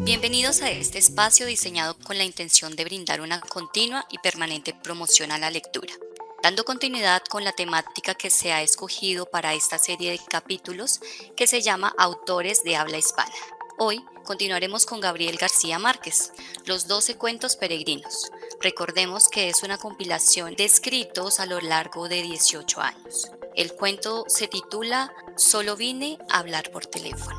Bienvenidos a este espacio diseñado con la intención de brindar una continua y permanente promoción a la lectura, dando continuidad con la temática que se ha escogido para esta serie de capítulos que se llama Autores de Habla Hispana. Hoy continuaremos con Gabriel García Márquez, Los 12 cuentos peregrinos. Recordemos que es una compilación de escritos a lo largo de 18 años. El cuento se titula Solo vine a hablar por teléfono.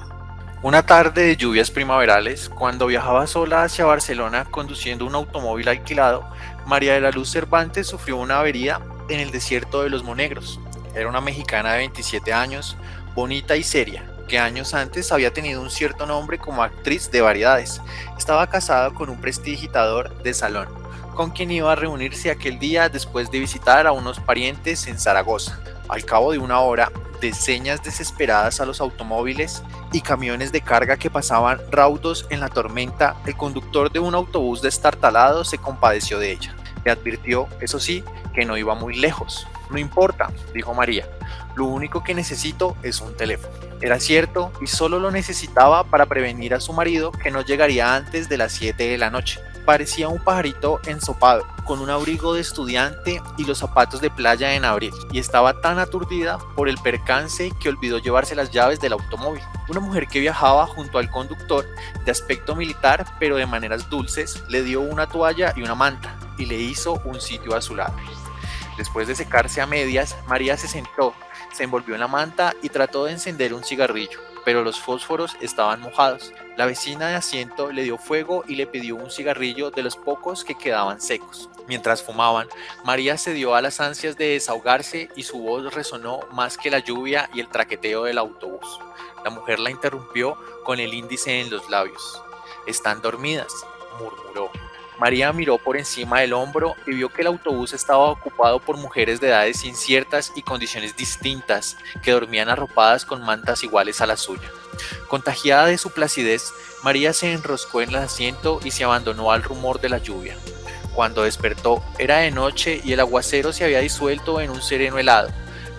Una tarde de lluvias primaverales, cuando viajaba sola hacia Barcelona conduciendo un automóvil alquilado, María de la Luz Cervantes sufrió una avería en el desierto de Los Monegros. Era una mexicana de 27 años, bonita y seria, que años antes había tenido un cierto nombre como actriz de variedades. Estaba casada con un prestigitador de salón, con quien iba a reunirse aquel día después de visitar a unos parientes en Zaragoza. Al cabo de una hora, de señas desesperadas a los automóviles y camiones de carga que pasaban raudos en la tormenta, el conductor de un autobús destartalado se compadeció de ella. Le advirtió, eso sí, que no iba muy lejos. No importa, dijo María, lo único que necesito es un teléfono. Era cierto y solo lo necesitaba para prevenir a su marido que no llegaría antes de las 7 de la noche. Parecía un pajarito ensopado, con un abrigo de estudiante y los zapatos de playa en abril, y estaba tan aturdida por el percance que olvidó llevarse las llaves del automóvil. Una mujer que viajaba junto al conductor, de aspecto militar pero de maneras dulces, le dio una toalla y una manta, y le hizo un sitio a su lado. Después de secarse a medias, María se sentó, se envolvió en la manta y trató de encender un cigarrillo, pero los fósforos estaban mojados. La vecina de asiento le dio fuego y le pidió un cigarrillo de los pocos que quedaban secos. Mientras fumaban, María cedió a las ansias de desahogarse y su voz resonó más que la lluvia y el traqueteo del autobús. La mujer la interrumpió con el índice en los labios. «Están dormidas», murmuró. María miró por encima del hombro y vio que el autobús estaba ocupado por mujeres de edades inciertas y condiciones distintas, que dormían arropadas con mantas iguales a la suya. Contagiada de su placidez, María se enroscó en el asiento y se abandonó al rumor de la lluvia. Cuando despertó, era de noche y el aguacero se había disuelto en un sereno helado.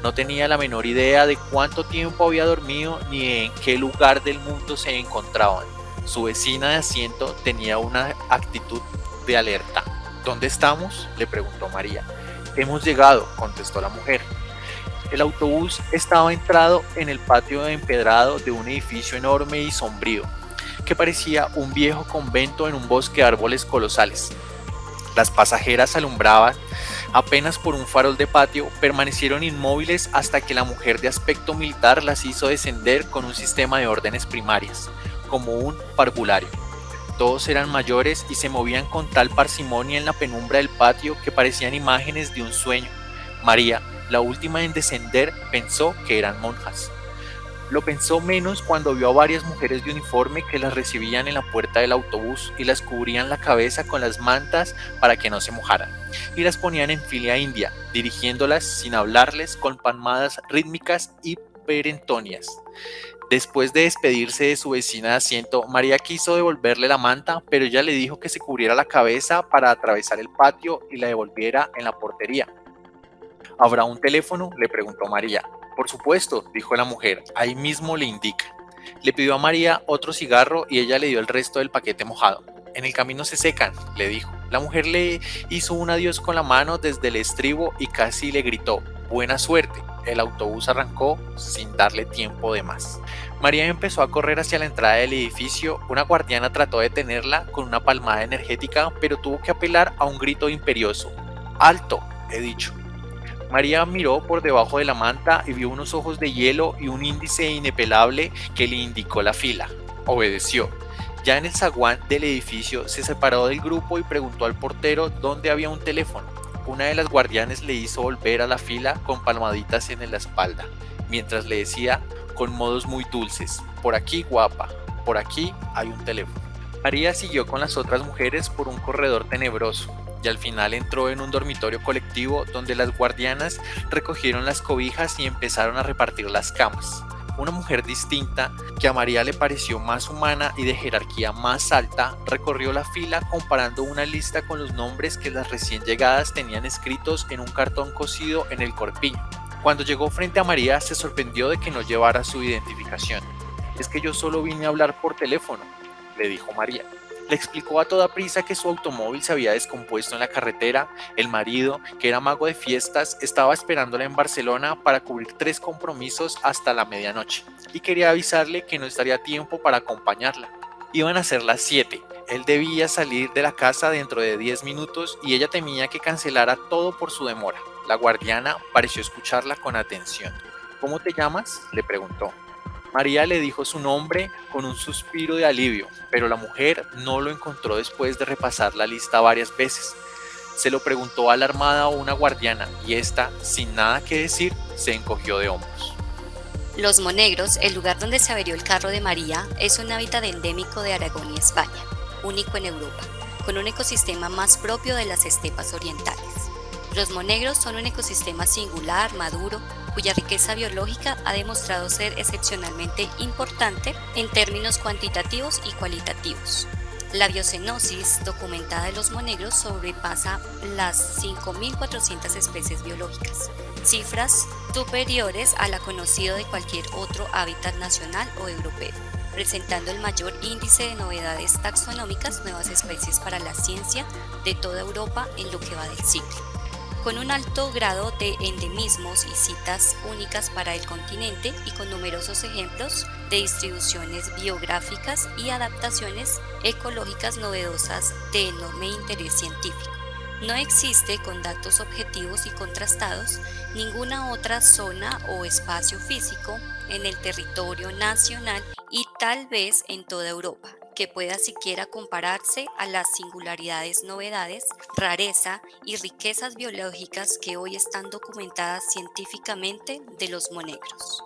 No tenía la menor idea de cuánto tiempo había dormido ni en qué lugar del mundo se encontraban. Su vecina de asiento tenía una actitud de alerta. ¿Dónde estamos?, le preguntó María. Hemos llegado, contestó la mujer. El autobús estaba entrado en el patio empedrado de un edificio enorme y sombrío, que parecía un viejo convento en un bosque de árboles colosales. Las pasajeras alumbraban apenas por un farol de patio, permanecieron inmóviles hasta que la mujer de aspecto militar las hizo descender con un sistema de órdenes primarias, como un parvulario. Todos eran mayores y se movían con tal parsimonia en la penumbra del patio que parecían imágenes de un sueño. María, la última en descender, pensó que eran monjas. Lo pensó menos cuando vio a varias mujeres de uniforme que las recibían en la puerta del autobús y las cubrían la cabeza con las mantas para que no se mojaran, y las ponían en fila india, dirigiéndolas sin hablarles con palmadas rítmicas y perentonias. Después de despedirse de su vecina de asiento, María quiso devolverle la manta, pero ella le dijo que se cubriera la cabeza para atravesar el patio y la devolviera en la portería. ¿Habrá un teléfono?, le preguntó María. Por supuesto, dijo la mujer, ahí mismo le indica. Le pidió a María otro cigarro y ella le dio el resto del paquete mojado. En el camino se secan, le dijo. La mujer le hizo un adiós con la mano desde el estribo y casi le gritó, buena suerte. El autobús arrancó sin darle tiempo de más. María empezó a correr hacia la entrada del edificio. Una guardiana trató de detenerla con una palmada energética, pero tuvo que apelar a un grito imperioso. ¡Alto!, he dicho. María miró por debajo de la manta y vio unos ojos de hielo y un índice inapelable que le indicó la fila. Obedeció. Ya en el zaguán del edificio se separó del grupo y preguntó al portero dónde había un teléfono. Una de las guardianes le hizo volver a la fila con palmaditas en la espalda, mientras le decía con modos muy dulces, por aquí guapa, por aquí hay un teléfono. María siguió con las otras mujeres por un corredor tenebroso y al final entró en un dormitorio colectivo donde las guardianas recogieron las cobijas y empezaron a repartir las camas. Una mujer distinta, que a María le pareció más humana y de jerarquía más alta, recorrió la fila comparando una lista con los nombres que las recién llegadas tenían escritos en un cartón cosido en el corpiño. Cuando llegó frente a María, se sorprendió de que no llevara su identificación. Es que yo solo vine a hablar por teléfono, le dijo María. Le explicó a toda prisa que su automóvil se había descompuesto en la carretera, el marido, que era mago de fiestas, estaba esperándola en Barcelona para cubrir 3 compromisos hasta la medianoche y quería avisarle que no estaría a tiempo para acompañarla. Iban a ser las 7, él debía salir de la casa dentro de 10 minutos y ella temía que cancelara todo por su demora. La guardiana pareció escucharla con atención. ¿Cómo te llamas?, le preguntó. María le dijo su nombre con un suspiro de alivio, pero la mujer no lo encontró después de repasar la lista varias veces. Se lo preguntó alarmada a una guardiana y ésta, sin nada que decir, se encogió de hombros. Los Monegros, el lugar donde se averió el carro de María, es un hábitat endémico de Aragón y España, único en Europa, con un ecosistema más propio de las estepas orientales. Los Monegros son un ecosistema singular, maduro, cuya riqueza biológica ha demostrado ser excepcionalmente importante en términos cuantitativos y cualitativos. La biocenosis documentada de los monegros sobrepasa las 5.400 especies biológicas, cifras superiores a la conocida de cualquier otro hábitat nacional o europeo, presentando el mayor índice de novedades taxonómicas, nuevas especies para la ciencia de toda Europa en lo que va del siglo, con un alto grado de endemismos y citas únicas para el continente y con numerosos ejemplos de distribuciones biográficas y adaptaciones ecológicas novedosas de enorme interés científico. No existe, con datos objetivos y contrastados, ninguna otra zona o espacio físico en el territorio nacional y tal vez en toda Europa que pueda siquiera compararse a las singularidades, novedades, rareza y riquezas biológicas que hoy están documentadas científicamente de los monegros.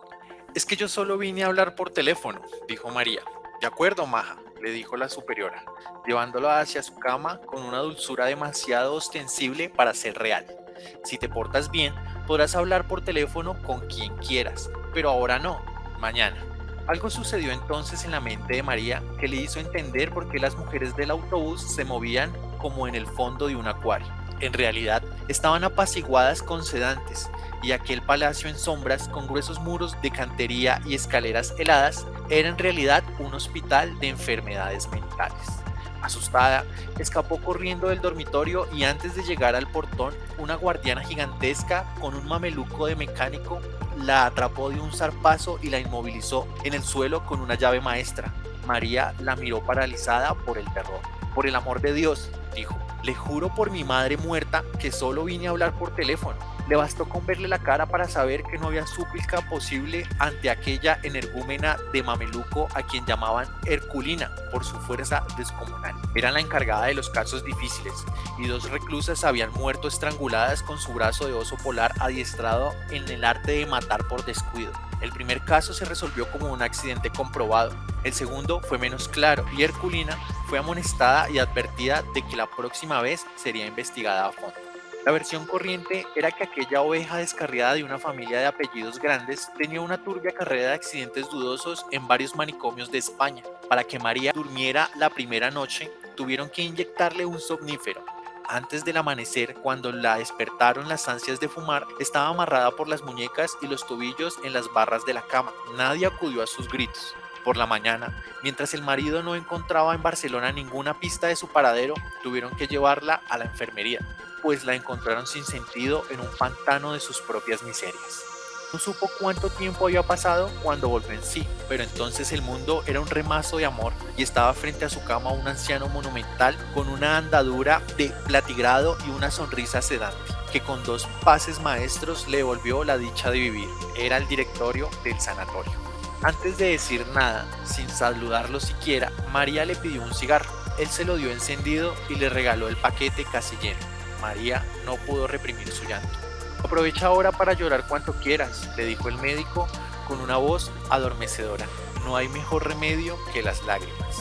Es que yo solo vine a hablar por teléfono, dijo María. De acuerdo, maja, le dijo la superiora, llevándola hacia su cama con una dulzura demasiado ostensible para ser real. Si te portas bien, podrás hablar por teléfono con quien quieras, pero ahora no, mañana. Algo sucedió entonces en la mente de María que le hizo entender por qué las mujeres del autobús se movían como en el fondo de un acuario. En realidad, estaban apaciguadas con sedantes, y aquel palacio en sombras con gruesos muros de cantería y escaleras heladas era en realidad un hospital de enfermedades mentales. Asustada, escapó corriendo del dormitorio y antes de llegar al portón, una guardiana gigantesca con un mameluco de mecánico la atrapó de un zarpazo y la inmovilizó en el suelo con una llave maestra. María la miró paralizada por el terror. Por el amor de Dios, dijo, le juro por mi madre muerta que solo vine a hablar por teléfono. Le bastó con verle la cara para saber que no había súplica posible ante aquella energúmena de mameluco a quien llamaban Herculina por su fuerza descomunal. Era la encargada de los casos difíciles y 2 reclusas habían muerto estranguladas con su brazo de oso polar adiestrado en el arte de matar por descuido. El primer caso se resolvió como un accidente comprobado, el segundo fue menos claro y Herculina fue amonestada y advertida de que la próxima vez sería investigada a fondo. La versión corriente era que aquella oveja descarriada de una familia de apellidos grandes tenía una turbia carrera de accidentes dudosos en varios manicomios de España. Para que María durmiera la primera noche, tuvieron que inyectarle un somnífero. Antes del amanecer, cuando la despertaron las ansias de fumar, estaba amarrada por las muñecas y los tobillos en las barras de la cama. Nadie acudió a sus gritos. Por la mañana, mientras el marido no encontraba en Barcelona ninguna pista de su paradero, tuvieron que llevarla a la enfermería, pues la encontraron sin sentido en un pantano de sus propias miserias. No supo cuánto tiempo había pasado cuando volvió en sí, pero entonces el mundo era un remazo de amor y estaba frente a su cama un anciano monumental con una andadura de platigrado y una sonrisa sedante, que con 2 pases maestros le devolvió la dicha de vivir. Era el directorio del sanatorio. Antes de decir nada, sin saludarlo siquiera, María le pidió un cigarro. Él se lo dio encendido y le regaló el paquete casi lleno. María no pudo reprimir su llanto. Aprovecha ahora para llorar cuanto quieras, le dijo el médico con una voz adormecedora. No hay mejor remedio que las lágrimas.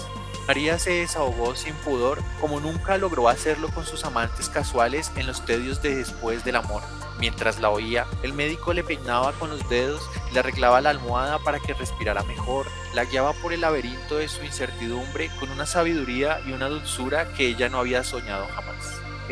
María se desahogó sin pudor, como nunca logró hacerlo con sus amantes casuales en los tedios de después del amor. Mientras la oía, el médico le peinaba con los dedos, le arreglaba la almohada para que respirara mejor, la guiaba por el laberinto de su incertidumbre con una sabiduría y una dulzura que ella no había soñado jamás.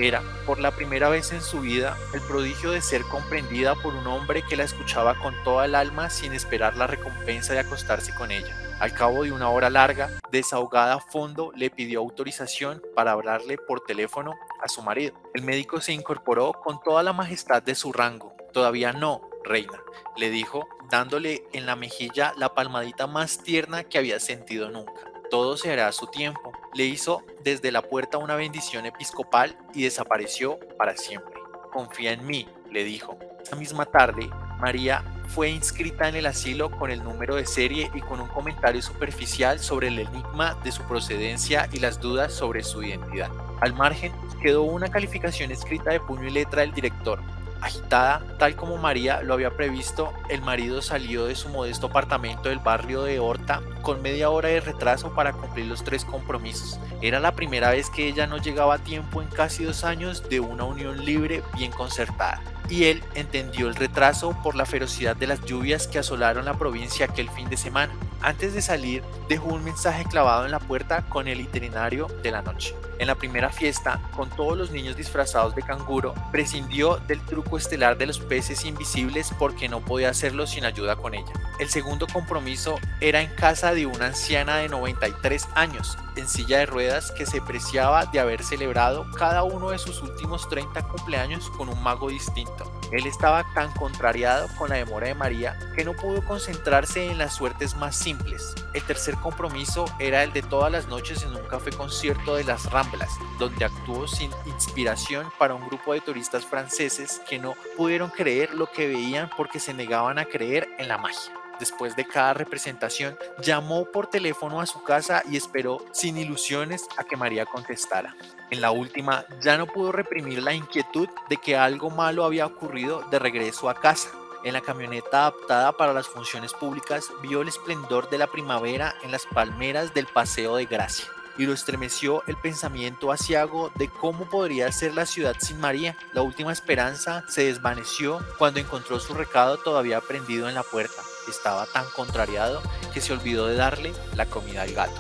era, por la primera vez en su vida, el prodigio de ser comprendida por un hombre que la escuchaba con toda el alma sin esperar la recompensa de acostarse con ella. Al cabo de una hora larga, desahogada a fondo, le pidió autorización para hablarle por teléfono a su marido. El médico se incorporó con toda la majestad de su rango. Todavía no, reina, le dijo, dándole en la mejilla la palmadita más tierna que había sentido nunca. Todo se hará a su tiempo. Le hizo desde la puerta una bendición episcopal y desapareció para siempre. Confía en mí, le dijo. Esa misma tarde, María fue inscrita en el asilo con el número de serie y con un comentario superficial sobre el enigma de su procedencia y las dudas sobre su identidad. Al margen, quedó una calificación escrita de puño y letra del director. Agitada, tal como María lo había previsto, el marido salió de su modesto apartamento del barrio de Horta con media hora de retraso para cumplir los 3 compromisos. Era la primera vez que ella no llegaba a tiempo en casi 2 años de una unión libre bien concertada, y él entendió el retraso por la ferocidad de las lluvias que asolaron la provincia aquel fin de semana. Antes de salir, dejó un mensaje clavado en la puerta con el itinerario de la noche. En la primera fiesta, con todos los niños disfrazados de canguro, prescindió del truco estelar de los peces invisibles porque no podía hacerlo sin ayuda con ella. El segundo compromiso era en casa de una anciana de 93 años, en silla de ruedas, que se preciaba de haber celebrado cada uno de sus últimos 30 cumpleaños con un mago distinto. Él estaba tan contrariado con la demora de María que no pudo concentrarse en las suertes más simples. El tercer compromiso era el de todas las noches en un café concierto de las Ramblas, donde actuó sin inspiración para un grupo de turistas franceses que no pudieron creer lo que veían porque se negaban a creer en la magia. Después de cada representación, llamó por teléfono a su casa y esperó sin ilusiones a que María contestara. En la última, ya no pudo reprimir la inquietud de que algo malo había ocurrido de regreso a casa. En la camioneta adaptada para las funciones públicas, vio el esplendor de la primavera en las palmeras del Paseo de Gracia, y lo estremeció el pensamiento aciago de cómo podría ser la ciudad sin María. La última esperanza se desvaneció cuando encontró su recado todavía prendido en la puerta. Estaba tan contrariado que se olvidó de darle la comida al gato.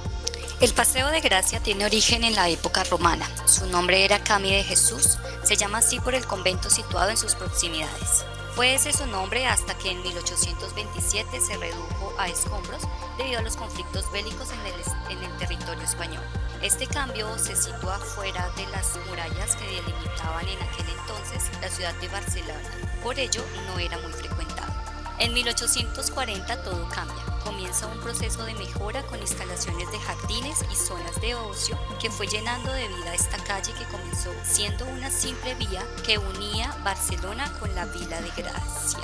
El Paseo de Gracia tiene origen en la época romana. Su nombre era Cami de Jesús, se llama así por el convento situado en sus proximidades. Fue ese su nombre hasta que en 1827 se redujo a escombros debido a los conflictos bélicos en el territorio español. Este cambio se sitúa fuera de las murallas que delimitaban en aquel entonces la ciudad de Barcelona, por ello no era muy frecuentado. En 1840 todo cambia, comienza un proceso de mejora con instalaciones de jardines y zonas de ocio que fue llenando de vida esta calle que comenzó siendo una simple vía que unía Barcelona con la Vila de Gracia.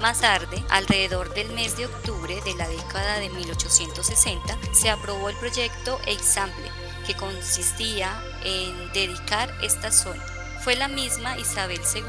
Más tarde, alrededor del mes de octubre de la década de 1860, se aprobó el proyecto Eixample, que consistía en dedicar esta zona. Fue la misma Isabel II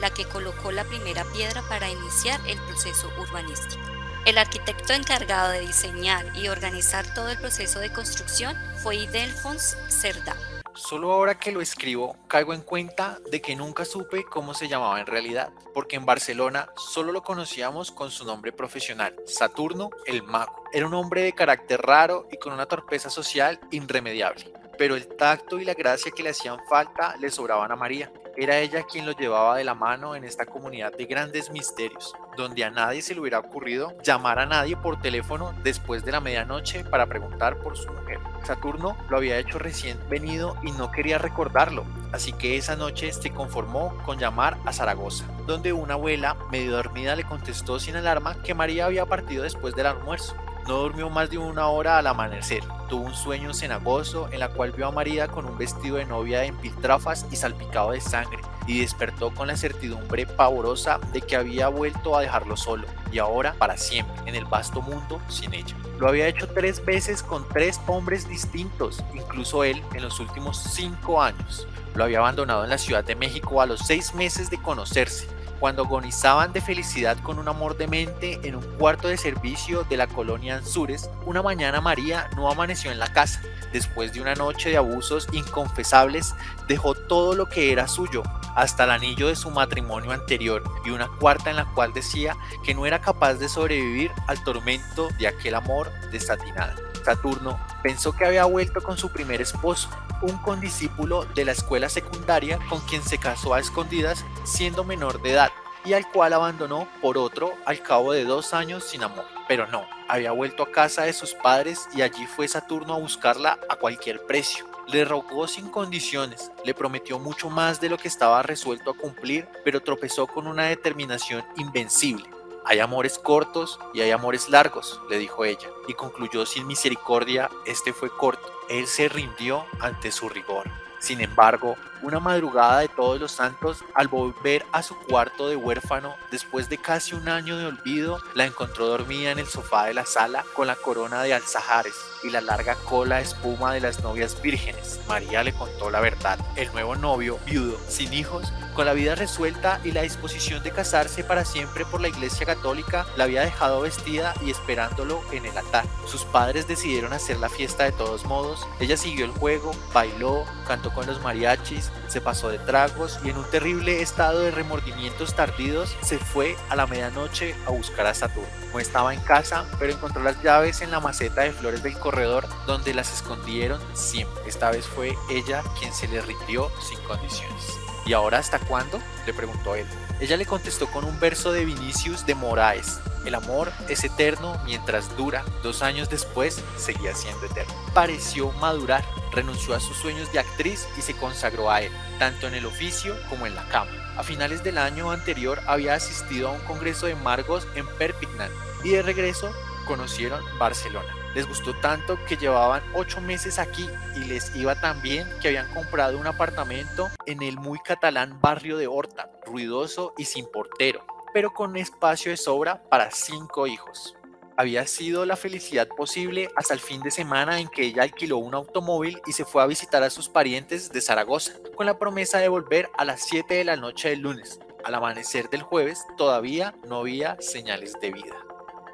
la que colocó la primera piedra para iniciar el proceso urbanístico. El arquitecto encargado de diseñar y organizar todo el proceso de construcción fue Idelfons Cerdá. Solo ahora que lo escribo, caigo en cuenta de que nunca supe cómo se llamaba en realidad, porque en Barcelona solo lo conocíamos con su nombre profesional, Saturno el Mago. Era un hombre de carácter raro y con una torpeza social irremediable, pero el tacto y la gracia que le hacían falta le sobraban a María. Era ella quien lo llevaba de la mano en esta comunidad de grandes misterios, donde a nadie se le hubiera ocurrido llamar a nadie por teléfono después de la medianoche para preguntar por su mujer. Saturno lo había hecho recién venido y no quería recordarlo, así que esa noche se conformó con llamar a Zaragoza, donde una abuela medio dormida le contestó sin alarma que María había partido después del almuerzo. No durmió más de una hora al amanecer. Tuvo un sueño cenagoso en la cual vio a María con un vestido de novia en piltrafas y salpicado de sangre, y despertó con la certidumbre pavorosa de que había vuelto a dejarlo solo, y ahora para siempre, en el vasto mundo sin ella. Lo había hecho 3 veces con 3 hombres distintos, incluso él, en los últimos 5 años. Lo había abandonado en la Ciudad de México a los 6 meses de conocerse, cuando agonizaban de felicidad con un amor demente en un cuarto de servicio de la colonia Anzures. Una mañana María no amaneció en la casa. Después de una noche de abusos inconfesables, dejó todo lo que era suyo, hasta el anillo de su matrimonio anterior y una cuarta en la cual decía que no era capaz de sobrevivir al tormento de aquel amor desatinado. Saturno pensó que había vuelto con su primer esposo, un condiscípulo de la escuela secundaria con quien se casó a escondidas siendo menor de edad y al cual abandonó por otro al cabo de 2 años sin amor. Pero no, había vuelto a casa de sus padres y allí fue Saturno a buscarla a cualquier precio. Le rogó sin condiciones, le prometió mucho más de lo que estaba resuelto a cumplir, pero tropezó con una determinación invencible. Hay amores cortos y hay amores largos, le dijo ella, y concluyó sin misericordia, este fue corto. Él se rindió ante su rigor. Sin embargo, una madrugada de Todos los Santos, al volver a su cuarto de huérfano, después de casi 1 año de olvido, la encontró dormida en el sofá de la sala con la corona de alzahares y la larga cola de espuma de las novias vírgenes. María le contó la verdad. El nuevo novio, viudo, sin hijos, con la vida resuelta y la disposición de casarse para siempre por la Iglesia Católica, la había dejado vestida y esperándolo en el altar. Sus padres decidieron hacer la fiesta de todos modos. Ella siguió el juego, bailó, cantó con los mariachis, se pasó de tragos y en un terrible estado de remordimientos tardíos se fue a la medianoche a buscar a Saturno. No estaba en casa, pero encontró las llaves en la maceta de flores del corredor donde las escondieron siempre. Esta vez fue ella quien se le rindió sin condiciones. ¿Y ahora hasta cuándo?, le preguntó él. Ella le contestó con un verso de Vinicius de Moraes: el amor es eterno mientras dura. 2 años después seguía siendo eterno. Pareció madurar, renunció a sus sueños de actriz y se consagró a él, tanto en el oficio como en la cama. A finales del año anterior había asistido a un congreso de Margos en Perpignan y de regreso conocieron Barcelona. Les gustó tanto que llevaban 8 meses aquí y les iba tan bien que habían comprado un apartamento en el muy catalán barrio de Horta, ruidoso y sin portero, pero con espacio de sobra para 5 hijos. Había sido la felicidad posible hasta el fin de semana en que ella alquiló un automóvil y se fue a visitar a sus parientes de Zaragoza, con la promesa de volver a las 7 de la noche del lunes. Al amanecer del jueves todavía no había señales de vida.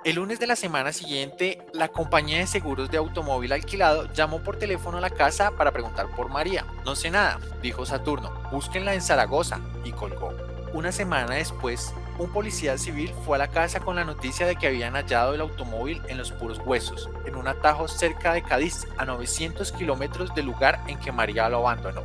El lunes de la semana siguiente, la compañía de seguros de automóvil alquilado llamó por teléfono a la casa para preguntar por María. No sé nada, dijo Saturno, búsquenla en Zaragoza, y colgó. Una semana después, un policía civil fue a la casa con la noticia de que habían hallado el automóvil en los puros huesos, en un atajo cerca de Cádiz, a 900 kilómetros del lugar en que María lo abandonó.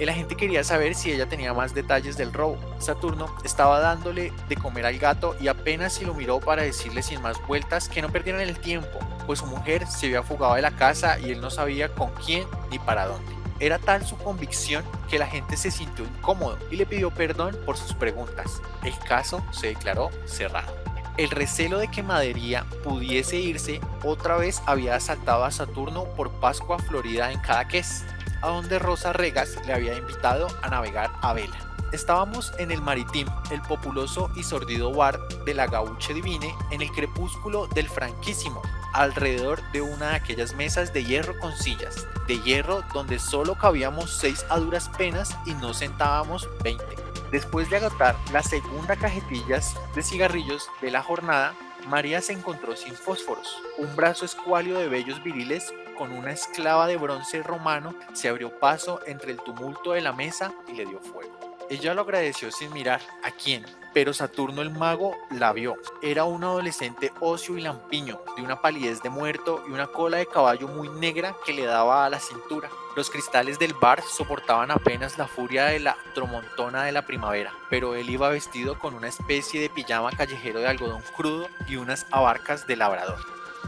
El agente quería saber si ella tenía más detalles del robo. Saturno estaba dándole de comer al gato y apenas si lo miró para decirle sin más vueltas que no perdieran el tiempo, pues su mujer se había fugado de la casa y él no sabía con quién ni para dónde. Era tal su convicción que la gente se sintió incómodo y le pidió perdón por sus preguntas. El caso se declaró cerrado. El recelo de que Madería pudiese irse otra vez había asaltado a Saturno por Pascua, Florida, en Cadaqués, a donde Rosa Regas le había invitado a navegar a vela. Estábamos en el Maritim, el populoso y sordido bar de la Gauche Divine, en el crepúsculo del franquísimo, alrededor de una de aquellas mesas de hierro con sillas de hierro donde solo cabíamos 6 a duras penas y nos sentábamos 20. Después de agotar las 2 cajetillas de cigarrillos de la jornada, María se encontró sin fósforos. Un brazo escuálido de vellos viriles con una esclava de bronce romano se abrió paso entre el tumulto de la mesa y le dio fuego. Ella lo agradeció sin mirar a quién, pero Saturno el Mago la vio. Era un adolescente óseo y lampiño, de una palidez de muerto y una cola de caballo muy negra que le daba a la cintura. Los cristales del bar soportaban apenas la furia de la tromontona de la primavera, pero él iba vestido con una especie de pijama callejero de algodón crudo y unas abarcas de labrador.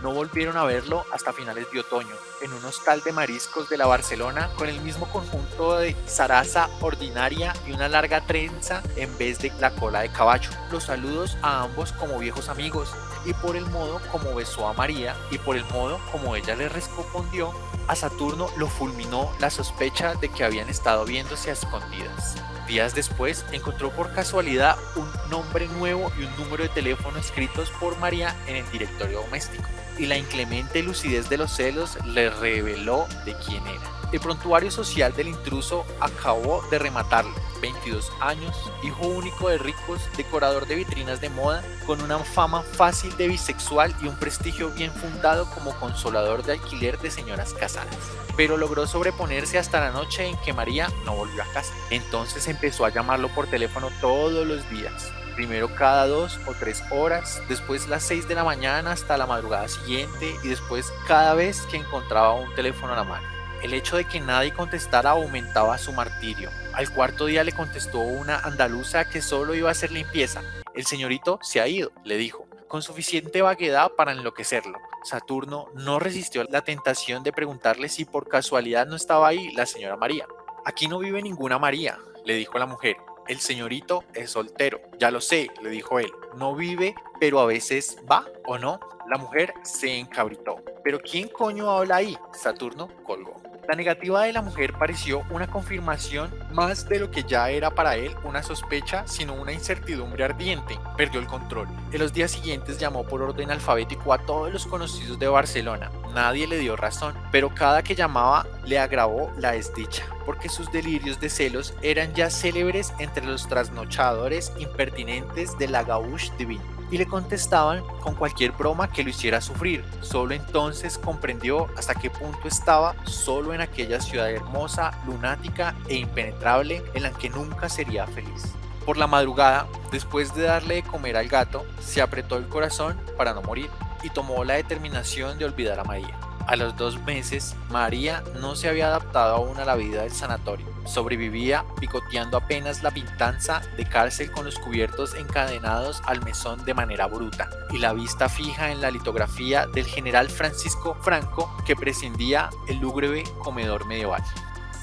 No volvieron a verlo hasta finales de otoño, en un hostal de mariscos de la Barcelona con el mismo conjunto de zaraza ordinaria y una larga trenza en vez de la cola de caballo. Los saludos a ambos como viejos amigos, y por el modo como besó a María y por el modo como ella le respondió, a Saturno lo fulminó la sospecha de que habían estado viéndose a escondidas. Días después encontró por casualidad un nombre nuevo y un número de teléfono escritos por María en el directorio doméstico, y la inclemente lucidez de los celos le reveló de quién era. El prontuario social del intruso acabó de rematarlo. 22 años, hijo único de ricos, decorador de vitrinas de moda, con una fama fácil de bisexual y un prestigio bien fundado como consolador de alquiler de señoras casadas. Pero logró sobreponerse hasta la noche en que María no volvió a casa. Entonces empezó a llamarlo por teléfono todos los días. primero cada 2 o 3 horas, después las 6 de la mañana hasta la madrugada siguiente y después cada vez que encontraba un teléfono a la mano. El hecho de que nadie contestara aumentaba su martirio. Al cuarto día le contestó una andaluza que solo iba a hacer limpieza. El señorito se ha ido, le dijo, con suficiente vaguedad para enloquecerlo. Saturno no resistió la tentación de preguntarle si por casualidad no estaba ahí la señora María. Aquí no vive ninguna María, le dijo la mujer. El señorito es soltero. Ya lo sé, le dijo él. No vive, pero a veces va, ¿o no? La mujer se encabritó. ¿Pero quién coño habla ahí? Saturno colgó. La negativa de la mujer pareció una confirmación más de lo que ya era para él una sospecha, sino una incertidumbre ardiente. Perdió el control. En los días siguientes llamó por orden alfabético a todos los conocidos de Barcelona. Nadie le dio razón, pero cada que llamaba le agravó la desdicha, porque sus delirios de celos eran ya célebres entre los trasnochadores impertinentes de la Gauche Divine. Y le contestaban con cualquier broma que lo hiciera sufrir. Solo entonces comprendió hasta qué punto estaba solo en aquella ciudad hermosa, lunática e impenetrable en la que nunca sería feliz. Por la madrugada, después de darle de comer al gato, se apretó el corazón para no morir y tomó la determinación de olvidar a María. A los 2 meses, María no se había adaptado aún a la vida del sanatorio. Sobrevivía picoteando apenas la pintanza de cárcel con los cubiertos encadenados al mesón de manera bruta y la vista fija en la litografía del general Francisco Franco que prescindía el lúgubre comedor medieval.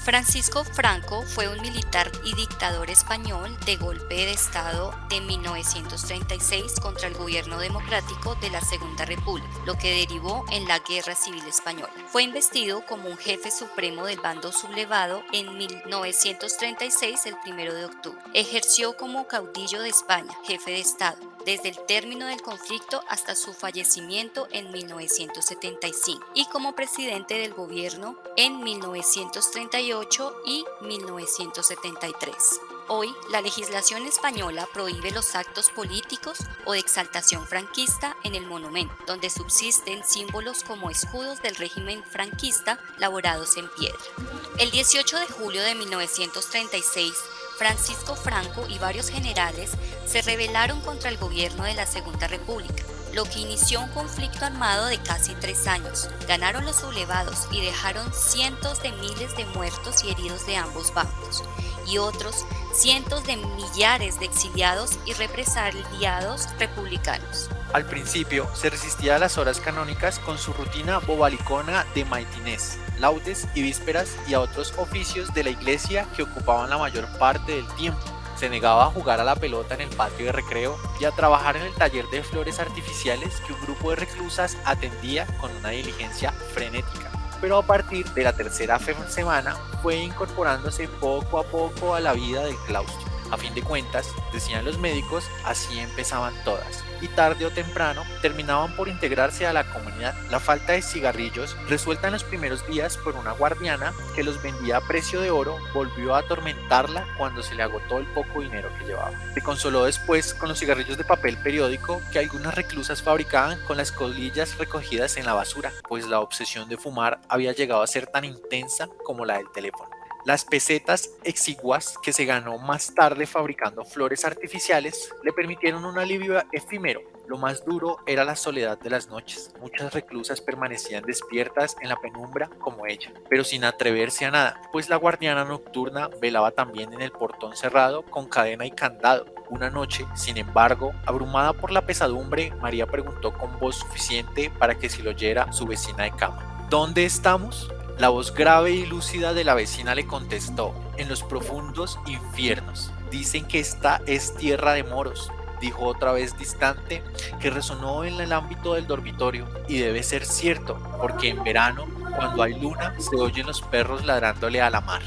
Francisco Franco fue un militar y dictador español de golpe de Estado de 1936 contra el gobierno democrático de la Segunda República, lo que derivó en la Guerra Civil Española. Fue investido como un jefe supremo del bando sublevado en 1936, el 1 de octubre. Ejerció como caudillo de España, jefe de Estado, desde el término del conflicto hasta su fallecimiento en 1975 y como presidente del gobierno en 1938 y 1973. Hoy, la legislación española prohíbe los actos políticos o de exaltación franquista en el monumento, donde subsisten símbolos como escudos del régimen franquista laborados en piedra. El 18 de julio de 1936, Francisco Franco y varios generales se rebelaron contra el gobierno de la Segunda República, lo que inició un conflicto armado de casi 3 años. Ganaron los sublevados y dejaron cientos de miles de muertos y heridos de ambos bandos, y otros cientos de millares de exiliados y represaliados republicanos. Al principio se resistía a las horas canónicas con su rutina bobalicona de maitinés, laudes y vísperas y a otros oficios de la iglesia que ocupaban la mayor parte del tiempo. Se negaba a jugar a la pelota en el patio de recreo y a trabajar en el taller de flores artificiales que un grupo de reclusas atendía con una diligencia frenética. Pero a partir de la 3ª semana fue incorporándose poco a poco a la vida del claustro. A fin de cuentas, decían los médicos, así empezaban todas, y tarde o temprano terminaban por integrarse a la comunidad. La falta de cigarrillos, resuelta en los primeros días por una guardiana que los vendía a precio de oro, volvió a atormentarla cuando se le agotó el poco dinero que llevaba. Se consoló después con los cigarrillos de papel periódico que algunas reclusas fabricaban con las colillas recogidas en la basura, pues la obsesión de fumar había llegado a ser tan intensa como la del teléfono. Las pesetas exiguas que se ganó más tarde fabricando flores artificiales le permitieron un alivio efímero. Lo más duro era la soledad de las noches. Muchas reclusas permanecían despiertas en la penumbra como ella, pero sin atreverse a nada, pues la guardiana nocturna velaba también en el portón cerrado con cadena y candado. Una noche, sin embargo, abrumada por la pesadumbre, María preguntó con voz suficiente para que se lo oyera su vecina de cama. ¿Dónde estamos? La voz grave y lúcida de la vecina le contestó, en los profundos infiernos. Dicen que esta es tierra de moros, dijo otra vez distante, que resonó en el ámbito del dormitorio, y debe ser cierto, porque en verano, cuando hay luna, se oyen los perros ladrándole a la mar.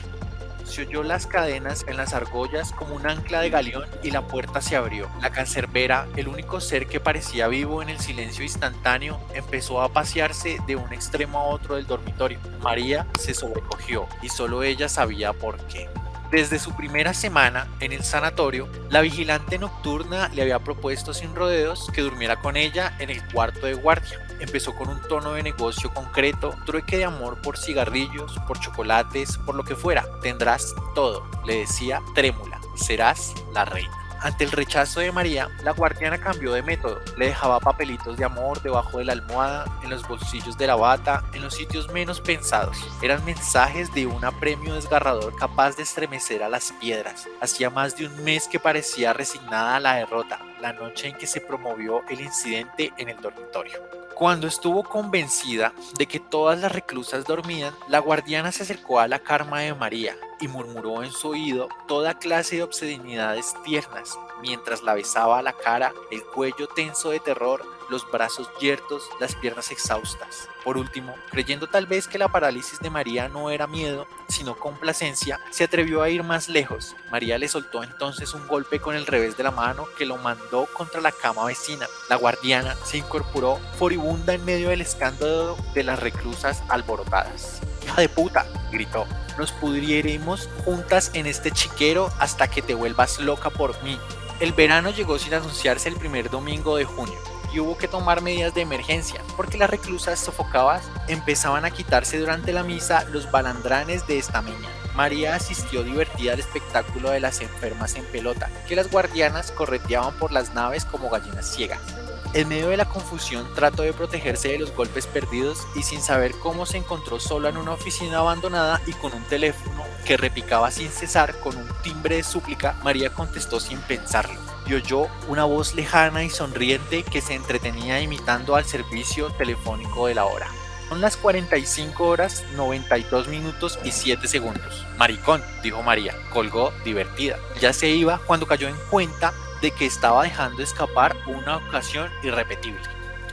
Se oyó las cadenas en las argollas como un ancla de galeón y la puerta se abrió. La cancerbera, el único ser que parecía vivo en el silencio instantáneo, empezó a pasearse de un extremo a otro del dormitorio. María se sobrecogió y solo ella sabía por qué. Desde su primera semana en el sanatorio, la vigilante nocturna le había propuesto sin rodeos que durmiera con ella en el cuarto de guardia. Empezó con un tono de negocio concreto, trueque de amor por cigarrillos, por chocolates, por lo que fuera. Tendrás todo, le decía trémula, serás la reina. Ante el rechazo de María, la guardiana cambió de método. Le dejaba papelitos de amor debajo de la almohada, en los bolsillos de la bata, en los sitios menos pensados. Eran mensajes de un apremio desgarrador capaz de estremecer a las piedras. Hacía más de un mes que parecía resignada a la derrota, la noche en que se promovió el incidente en el dormitorio. Cuando estuvo convencida de que todas las reclusas dormían, la guardiana se acercó a la cama de María y murmuró en su oído toda clase de obscenidades tiernas, mientras la besaba la cara, el cuello tenso de terror, los brazos yertos, las piernas exhaustas. Por último, creyendo tal vez que la parálisis de María no era miedo, sino complacencia, se atrevió a ir más lejos. María le soltó entonces un golpe con el revés de la mano que lo mandó contra la cama vecina. La guardiana se incorporó furibunda en medio del escándalo de las reclusas alborotadas. «¡Hija de puta!», gritó. «Nos pudriremos juntas en este chiquero hasta que te vuelvas loca por mí». El verano llegó sin anunciarse el primer domingo de junio. Y hubo que tomar medidas de emergencia, porque las reclusas sofocadas empezaban a quitarse durante la misa los balandranes de estameña. María asistió divertida al espectáculo de las enfermas en pelota, que las guardianas correteaban por las naves como gallinas ciegas. En medio de la confusión trató de protegerse de los golpes perdidos y, sin saber cómo, se encontró sola en una oficina abandonada y con un teléfono que repicaba sin cesar con un timbre de súplica. María contestó sin pensarlo y oyó una voz lejana y sonriente que se entretenía imitando al servicio telefónico de la hora. Son las 45 horas, 92 minutos y 7 segundos. «Maricón», dijo María. Colgó divertida. Ya se iba cuando cayó en cuenta de que estaba dejando escapar una ocasión irrepetible.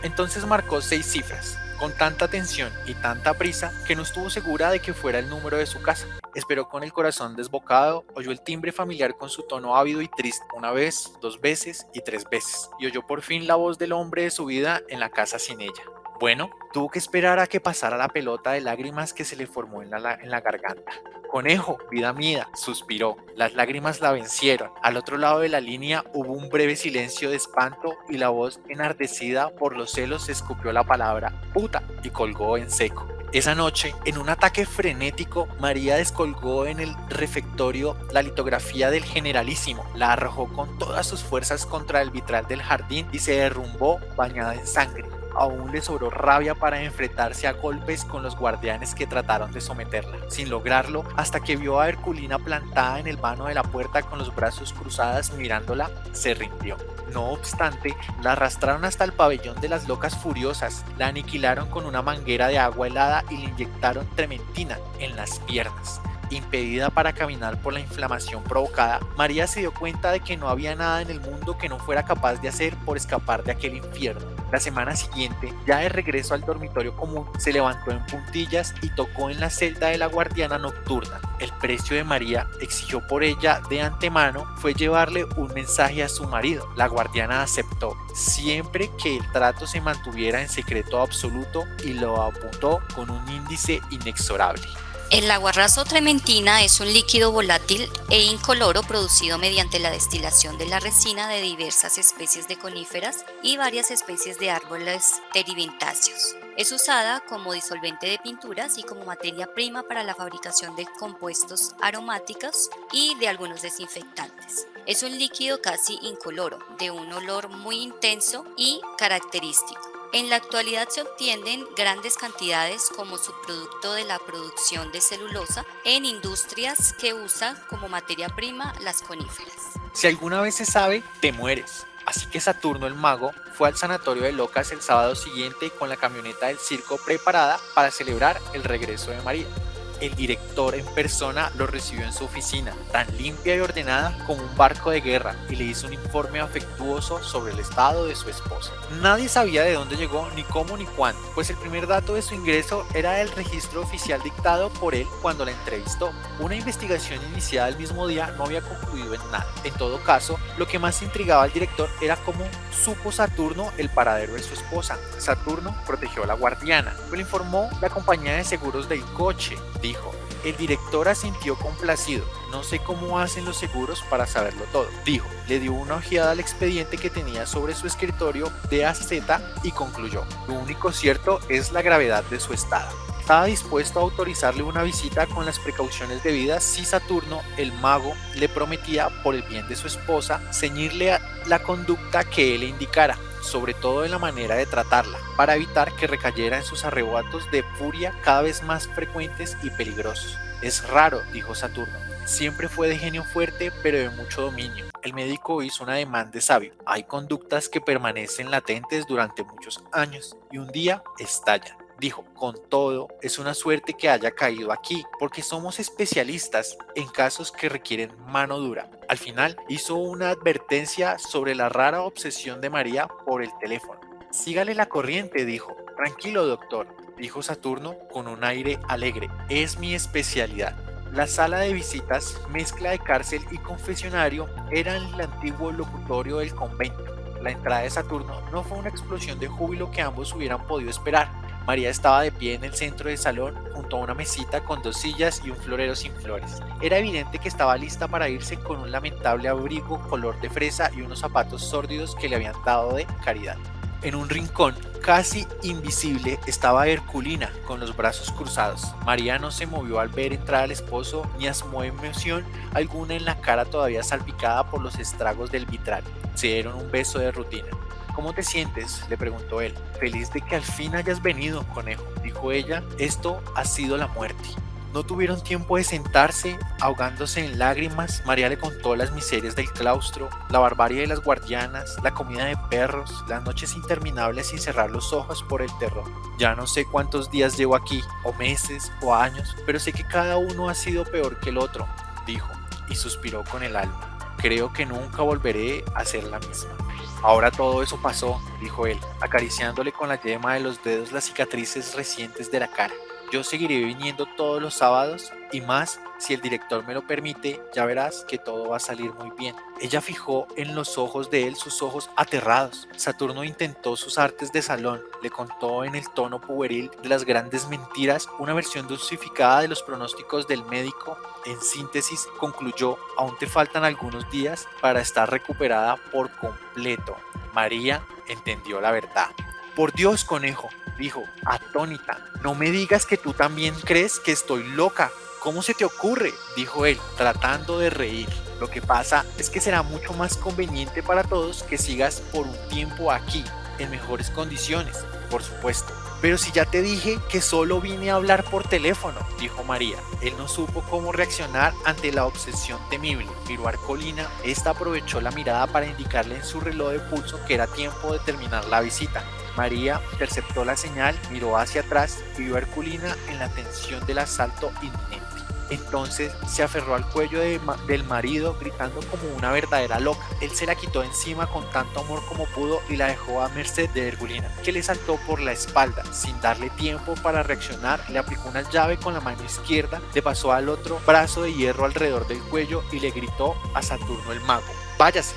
Entonces marcó 6 cifras, con tanta tensión y tanta prisa que no estuvo segura de que fuera el número de su casa. Esperó con el corazón desbocado, oyó el timbre familiar con su tono ávido y triste, una vez, 2 veces y 3 veces, y oyó por fin la voz del hombre de su vida en la casa sin ella. Bueno, tuvo que esperar a que pasara la pelota de lágrimas que se le formó en la garganta. «Conejo, vida mía», suspiró. Las lágrimas la vencieron. Al otro lado de la línea hubo un breve silencio de espanto y la voz, enardecida por los celos, escupió la palabra «puta» y colgó en seco. Esa noche, en un ataque frenético, María descolgó en el refectorio la litografía del Generalísimo, la arrojó con todas sus fuerzas contra el vitral del jardín y se derrumbó bañada en sangre. Aún le sobró rabia para enfrentarse a golpes con los guardianes que trataron de someterla, sin lograrlo, hasta que vio a Herculina plantada en el vano de la puerta con los brazos cruzados mirándola. Se rindió. No obstante, la arrastraron hasta el pabellón de las locas furiosas, la aniquilaron con una manguera de agua helada y le inyectaron trementina en las piernas. Impedida para caminar por la inflamación provocada, María se dio cuenta de que no había nada en el mundo que no fuera capaz de hacer por escapar de aquel infierno. La semana siguiente, ya de regreso al dormitorio común, se levantó en puntillas y tocó en la celda de la guardiana nocturna. El precio de María, exigió por ella de antemano, fue llevarle un mensaje a su marido. La guardiana aceptó, siempre que el trato se mantuviera en secreto absoluto, y lo apuntó con un índice inexorable. El aguarrazo trementina es un líquido volátil e incoloro producido mediante la destilación de la resina de diversas especies de coníferas y varias especies de árboles teribentáceos. Es usada como disolvente de pinturas y como materia prima para la fabricación de compuestos aromáticos y de algunos desinfectantes. Es un líquido casi incoloro, de un olor muy intenso y característico. En la actualidad se obtienen grandes cantidades como subproducto de la producción de celulosa en industrias que usan como materia prima las coníferas. Si alguna vez se sabe, te mueres. Así que Saturno el Mago fue al sanatorio de locas el sábado siguiente con la camioneta del circo preparada para celebrar el regreso de María. El director en persona lo recibió en su oficina, tan limpia y ordenada como un barco de guerra, y le hizo un informe afectuoso sobre el estado de su esposa. Nadie sabía de dónde llegó, ni cómo ni cuándo, pues el primer dato de su ingreso era el registro oficial dictado por él cuando la entrevistó. Una investigación iniciada el mismo día no había concluido en nada. En todo caso, lo que más intrigaba al director era cómo supo Saturno el paradero de su esposa. Saturno protegió a la guardiana, lo informó la compañía de seguros del coche, dijo. El director asintió complacido. No sé cómo hacen los seguros para saberlo todo, dijo. Le dio una ojeada al expediente que tenía sobre su escritorio de A a Z y concluyó: lo único cierto es la gravedad de su estado. estaba dispuesto a autorizarle una visita con las precauciones debidas si Saturno el Mago le prometía, por el bien de su esposa, ceñirle la conducta que él le indicara, sobre todo en la manera de tratarla, para evitar que recayera en sus arrebatos de furia cada vez más frecuentes y peligrosos. «Es raro», dijo Saturno, «siempre fue de genio fuerte, pero de mucho dominio». El médico hizo un ademán de sabio. «Hay conductas que permanecen latentes durante muchos años y un día estallan», dijo. «Con todo, es una suerte que haya caído aquí, porque somos especialistas en casos que requieren mano dura». Al final, hizo una advertencia sobre la rara obsesión de María por el teléfono. «Sígale la corriente», dijo. «Tranquilo, doctor», dijo Saturno con un aire alegre. «Es mi especialidad». La sala de visitas, mezcla de cárcel y confesionario, era el antiguo locutorio del convento. La entrada de Saturno no fue una explosión de júbilo que ambos hubieran podido esperar. María estaba de pie en el centro del salón, junto a una mesita con dos sillas y un florero sin flores. Era evidente que estaba lista para irse con un lamentable abrigo color de fresa y unos zapatos sórdidos que le habían dado de caridad. En un rincón casi invisible estaba Herculina con los brazos cruzados. María no se movió al ver entrar al esposo ni asomó emoción alguna en la cara todavía salpicada por los estragos del vitral. Se dieron un beso de rutina. «¿Cómo te sientes?», le preguntó él. «Feliz de que al fin hayas venido, conejo», dijo ella. «Esto ha sido la muerte». No tuvieron tiempo de sentarse. Ahogándose en lágrimas, María le contó las miserias del claustro, la barbarie de las guardianas, la comida de perros, las noches interminables sin cerrar los ojos por el terror. «Ya no sé cuántos días llevo aquí, o meses, o años, pero sé que cada uno ha sido peor que el otro», dijo, y suspiró con el alma. «Creo que nunca volveré a ser la misma». «Ahora todo eso pasó», dijo él, acariciándole con la yema de los dedos las cicatrices recientes de la cara. «Yo seguiré viniendo todos los sábados y más, si el director me lo permite. Ya verás que todo va a salir muy bien». Ella fijó en los ojos de él sus ojos aterrados. Saturno intentó sus artes de salón. Le contó en el tono pueril de las grandes mentiras una versión dulcificada de los pronósticos del médico. En síntesis, concluyó: «Aún te faltan algunos días para estar recuperada por completo». María entendió la verdad. «Por Dios, conejo», dijo, atónita, «no me digas que tú también crees que estoy loca». «¿Cómo se te ocurre?», dijo él, tratando de reír. «Lo que pasa es que será mucho más conveniente para todos que sigas por un tiempo aquí, en mejores condiciones, por supuesto». «Pero si ya te dije que solo vine a hablar por teléfono», dijo María. Él no supo cómo reaccionar ante la obsesión temible. Miró a Herculina. Esta aprovechó la mirada para indicarle en su reloj de pulso que era tiempo de terminar la visita. María interceptó la señal, miró hacia atrás y vio a Herculina en la tensión del asalto inminente. Entonces se aferró al cuello del marido, gritando como una verdadera loca. Él se la quitó encima con tanto amor como pudo y la dejó a merced de Herculina, que le saltó por la espalda. Sin darle tiempo para reaccionar, le aplicó una llave con la mano izquierda, le pasó al otro brazo de hierro alrededor del cuello y le gritó a Saturno el Mago: «¡Váyase!».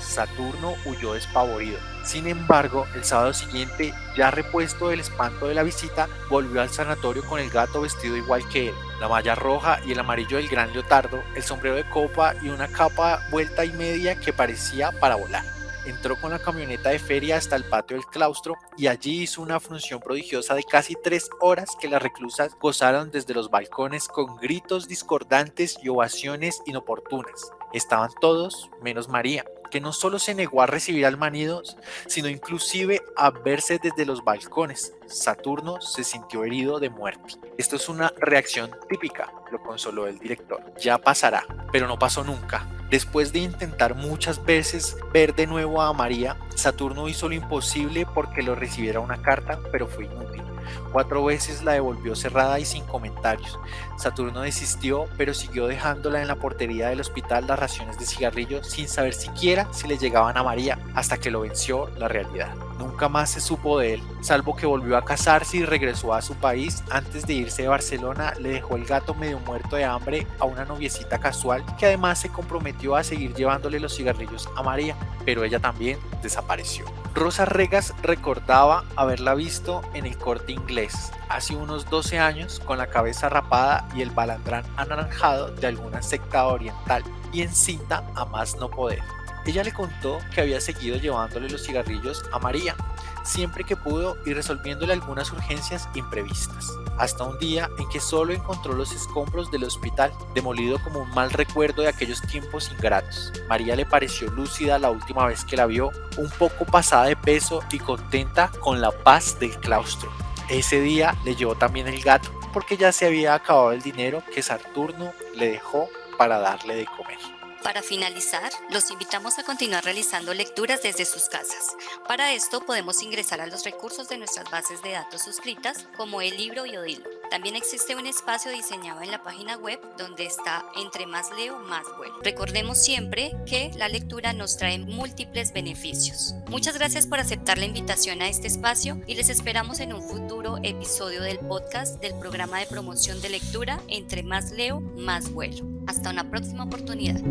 Saturno huyó despavorido. Sin embargo, el sábado siguiente, ya repuesto del espanto de la visita, volvió al sanatorio con el gato vestido igual que él, la malla roja y el amarillo del gran leotardo, el sombrero de copa y una capa vuelta y media que parecía para volar. Entró con la camioneta de feria hasta el patio del claustro y allí hizo una función prodigiosa de casi 3 horas que las reclusas gozaron desde los balcones con gritos discordantes y ovaciones inoportunas. Estaban todos menos María, que no solo se negó a recibir al marido, sino inclusive a verse desde los balcones. Saturno se sintió herido de muerte. «Esto es una reacción típica», lo consoló el director. «Ya pasará», pero no pasó nunca. Después de intentar muchas veces ver de nuevo a María, Saturno hizo lo imposible porque lo recibiera una carta, pero fue inútil. 4 veces la devolvió cerrada y sin comentarios. Saturno desistió, pero siguió dejándola en la portería del hospital las raciones de cigarrillo sin saber siquiera si le llegaban a María, hasta que lo venció la realidad. Nunca más se supo de él, salvo que volvió a casarse y regresó a su país. Antes de irse de Barcelona, le dejó el gato medio muerto de hambre a una noviecita casual, que además se comprometió a seguir llevándole los cigarrillos a María, pero ella también desapareció. Rosa Regas recordaba haberla visto en el Corte Inglés hace unos 12 años con la cabeza rapada y el balandrán anaranjado de alguna secta oriental y en cinta a más no poder. Ella le contó que había seguido llevándole los cigarrillos a María, siempre que pudo, y resolviéndole algunas urgencias imprevistas, hasta un día en que solo encontró los escombros del hospital, demolido como un mal recuerdo de aquellos tiempos ingratos. María le pareció lúcida la última vez que la vio, un poco pasada de peso y contenta con la paz del claustro. Ese día le llevó también el gato, porque ya se había acabado el dinero que Saturno le dejó para darle de comer. Para finalizar, los invitamos a continuar realizando lecturas desde sus casas. Para esto podemos ingresar a los recursos de nuestras bases de datos suscritas, como el libro y Odilo. También existe un espacio diseñado en la página web donde está Entre Más Leo, Más Vuelo. Recordemos siempre que la lectura nos trae múltiples beneficios. Muchas gracias por aceptar la invitación a este espacio y les esperamos en un futuro episodio del podcast del programa de promoción de lectura Entre Más Leo, Más Vuelo. Hasta una próxima oportunidad.